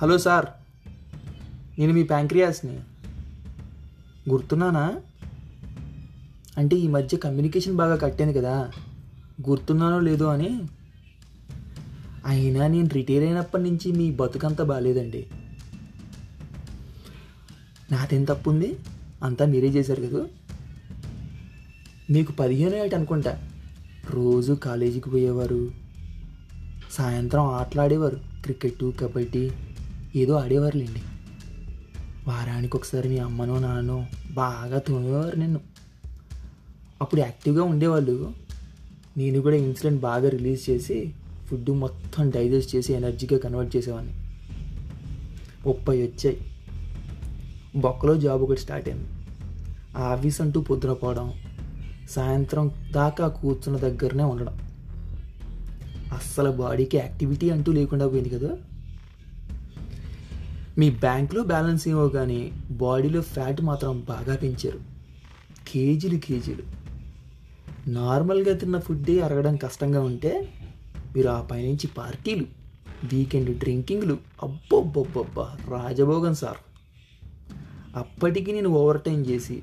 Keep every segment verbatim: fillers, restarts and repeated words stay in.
Hello sir, నేను మీ ప్యాంక్రియాస్ని. గుర్తున్నానా? అంటే ఈ మధ్య కమ్యూనికేషన్ బాగా కట్టాను కదా, గుర్తున్నానో లేదో అని. అయినా నేను రిటైర్ అయినప్పటి నుంచి మీ బతుకంతా బాగాలేదండి. నాదేం తప్పు ఉంది? అంతా మీరే చేశారు కదా. మీకు పదిహేను ఏట అనుకుంటా, రోజు కాలేజీకి పోయేవారు, సాయంత్రం ఆటలాడేవారు, క్రికెట్ కబడ్డీ ఏదో ఆడేవారులేండి. వారానికి ఒకసారి మీ అమ్మనో నాన్నో బాగా తోమేవారు నిన్ను. అప్పుడు యాక్టివ్గా ఉండేవాళ్ళు. నేను కూడా ఇన్సులిన్ బాగా రిలీజ్ చేసి ఫుడ్ మొత్తం డైజెస్ట్ చేసి ఎనర్జీగా కన్వర్ట్ చేసేవాడిని. ముప్పై వచ్చాయి, బొక్కలో జాబ్ ఒకటి స్టార్ట్ అయింది. ఆ ఆఫీస్ అంటూ పొద్దున పోవడం, సాయంత్రం దాకా కూర్చున్న దగ్గరనే ఉండడం, అస్సలు బాడీకి యాక్టివిటీ అంటూ లేకుండా పోయింది కదా. మీ బ్యాంక్లో బ్యాలెన్స్ ఏమో కానీ బాడీలో ఫ్యాట్ మాత్రం బాగా పెంచారు, కేజీలు కేజీలు. నార్మల్గా తిన్న ఫుడ్డే అరగడం కష్టంగా ఉంటే మీరు ఆ పైనుంచి పార్టీలు, వీకెండ్ డ్రింకింగ్లు, అబ్బోబ్బబ్బబ్బా రాజభోగం సార్. అప్పటికి నేను ఓవర్ టైం చేసి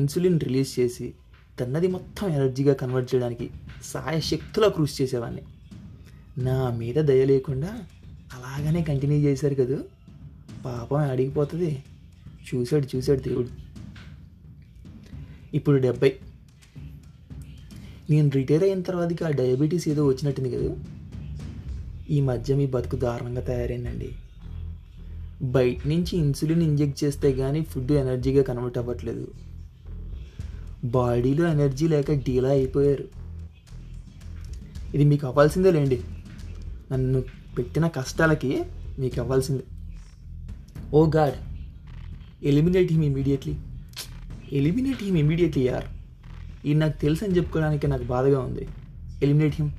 ఇన్సులిన్ రిలీజ్ చేసి తన్నది మొత్తం ఎనర్జీగా కన్వర్ట్ చేయడానికి సాయశక్తులా కృషి చేసేవాడిని. నా మీద దయ లేకుండా అలాగనే కంటిన్యూ చేశారు కదా. పాపం అడిగిపోతుంది. చూశాడు చూశాడు దేవుడు. ఇప్పుడు డెబ్బై. నేను రిటైర్ అయిన తర్వాతకి ఆ డయాబెటీస్ ఏదో వచ్చినట్టుంది కదా. ఈ మధ్య మీ బతుకు దారుణంగా తయారైందండి. బయట నుంచి ఇన్సులిన్ ఇంజెక్ట్ చేస్తే కానీ ఫుడ్ ఎనర్జీగా కన్వర్ట్ అవ్వట్లేదు. బాడీలో ఎనర్జీ లేక డీలా అయిపోయారు. ఇది మీకు అవ్వాల్సిందే లేండి, నన్ను పెట్టిన కష్టాలకి మీకు అవ్వాల్సిందే. Oh God, eliminate him immediately, eliminate him immediately యార్. ఇది నాకు తెలుసు అని చెప్పుకోవడానికి నాకు బాధగా ఉంది. Eliminate him.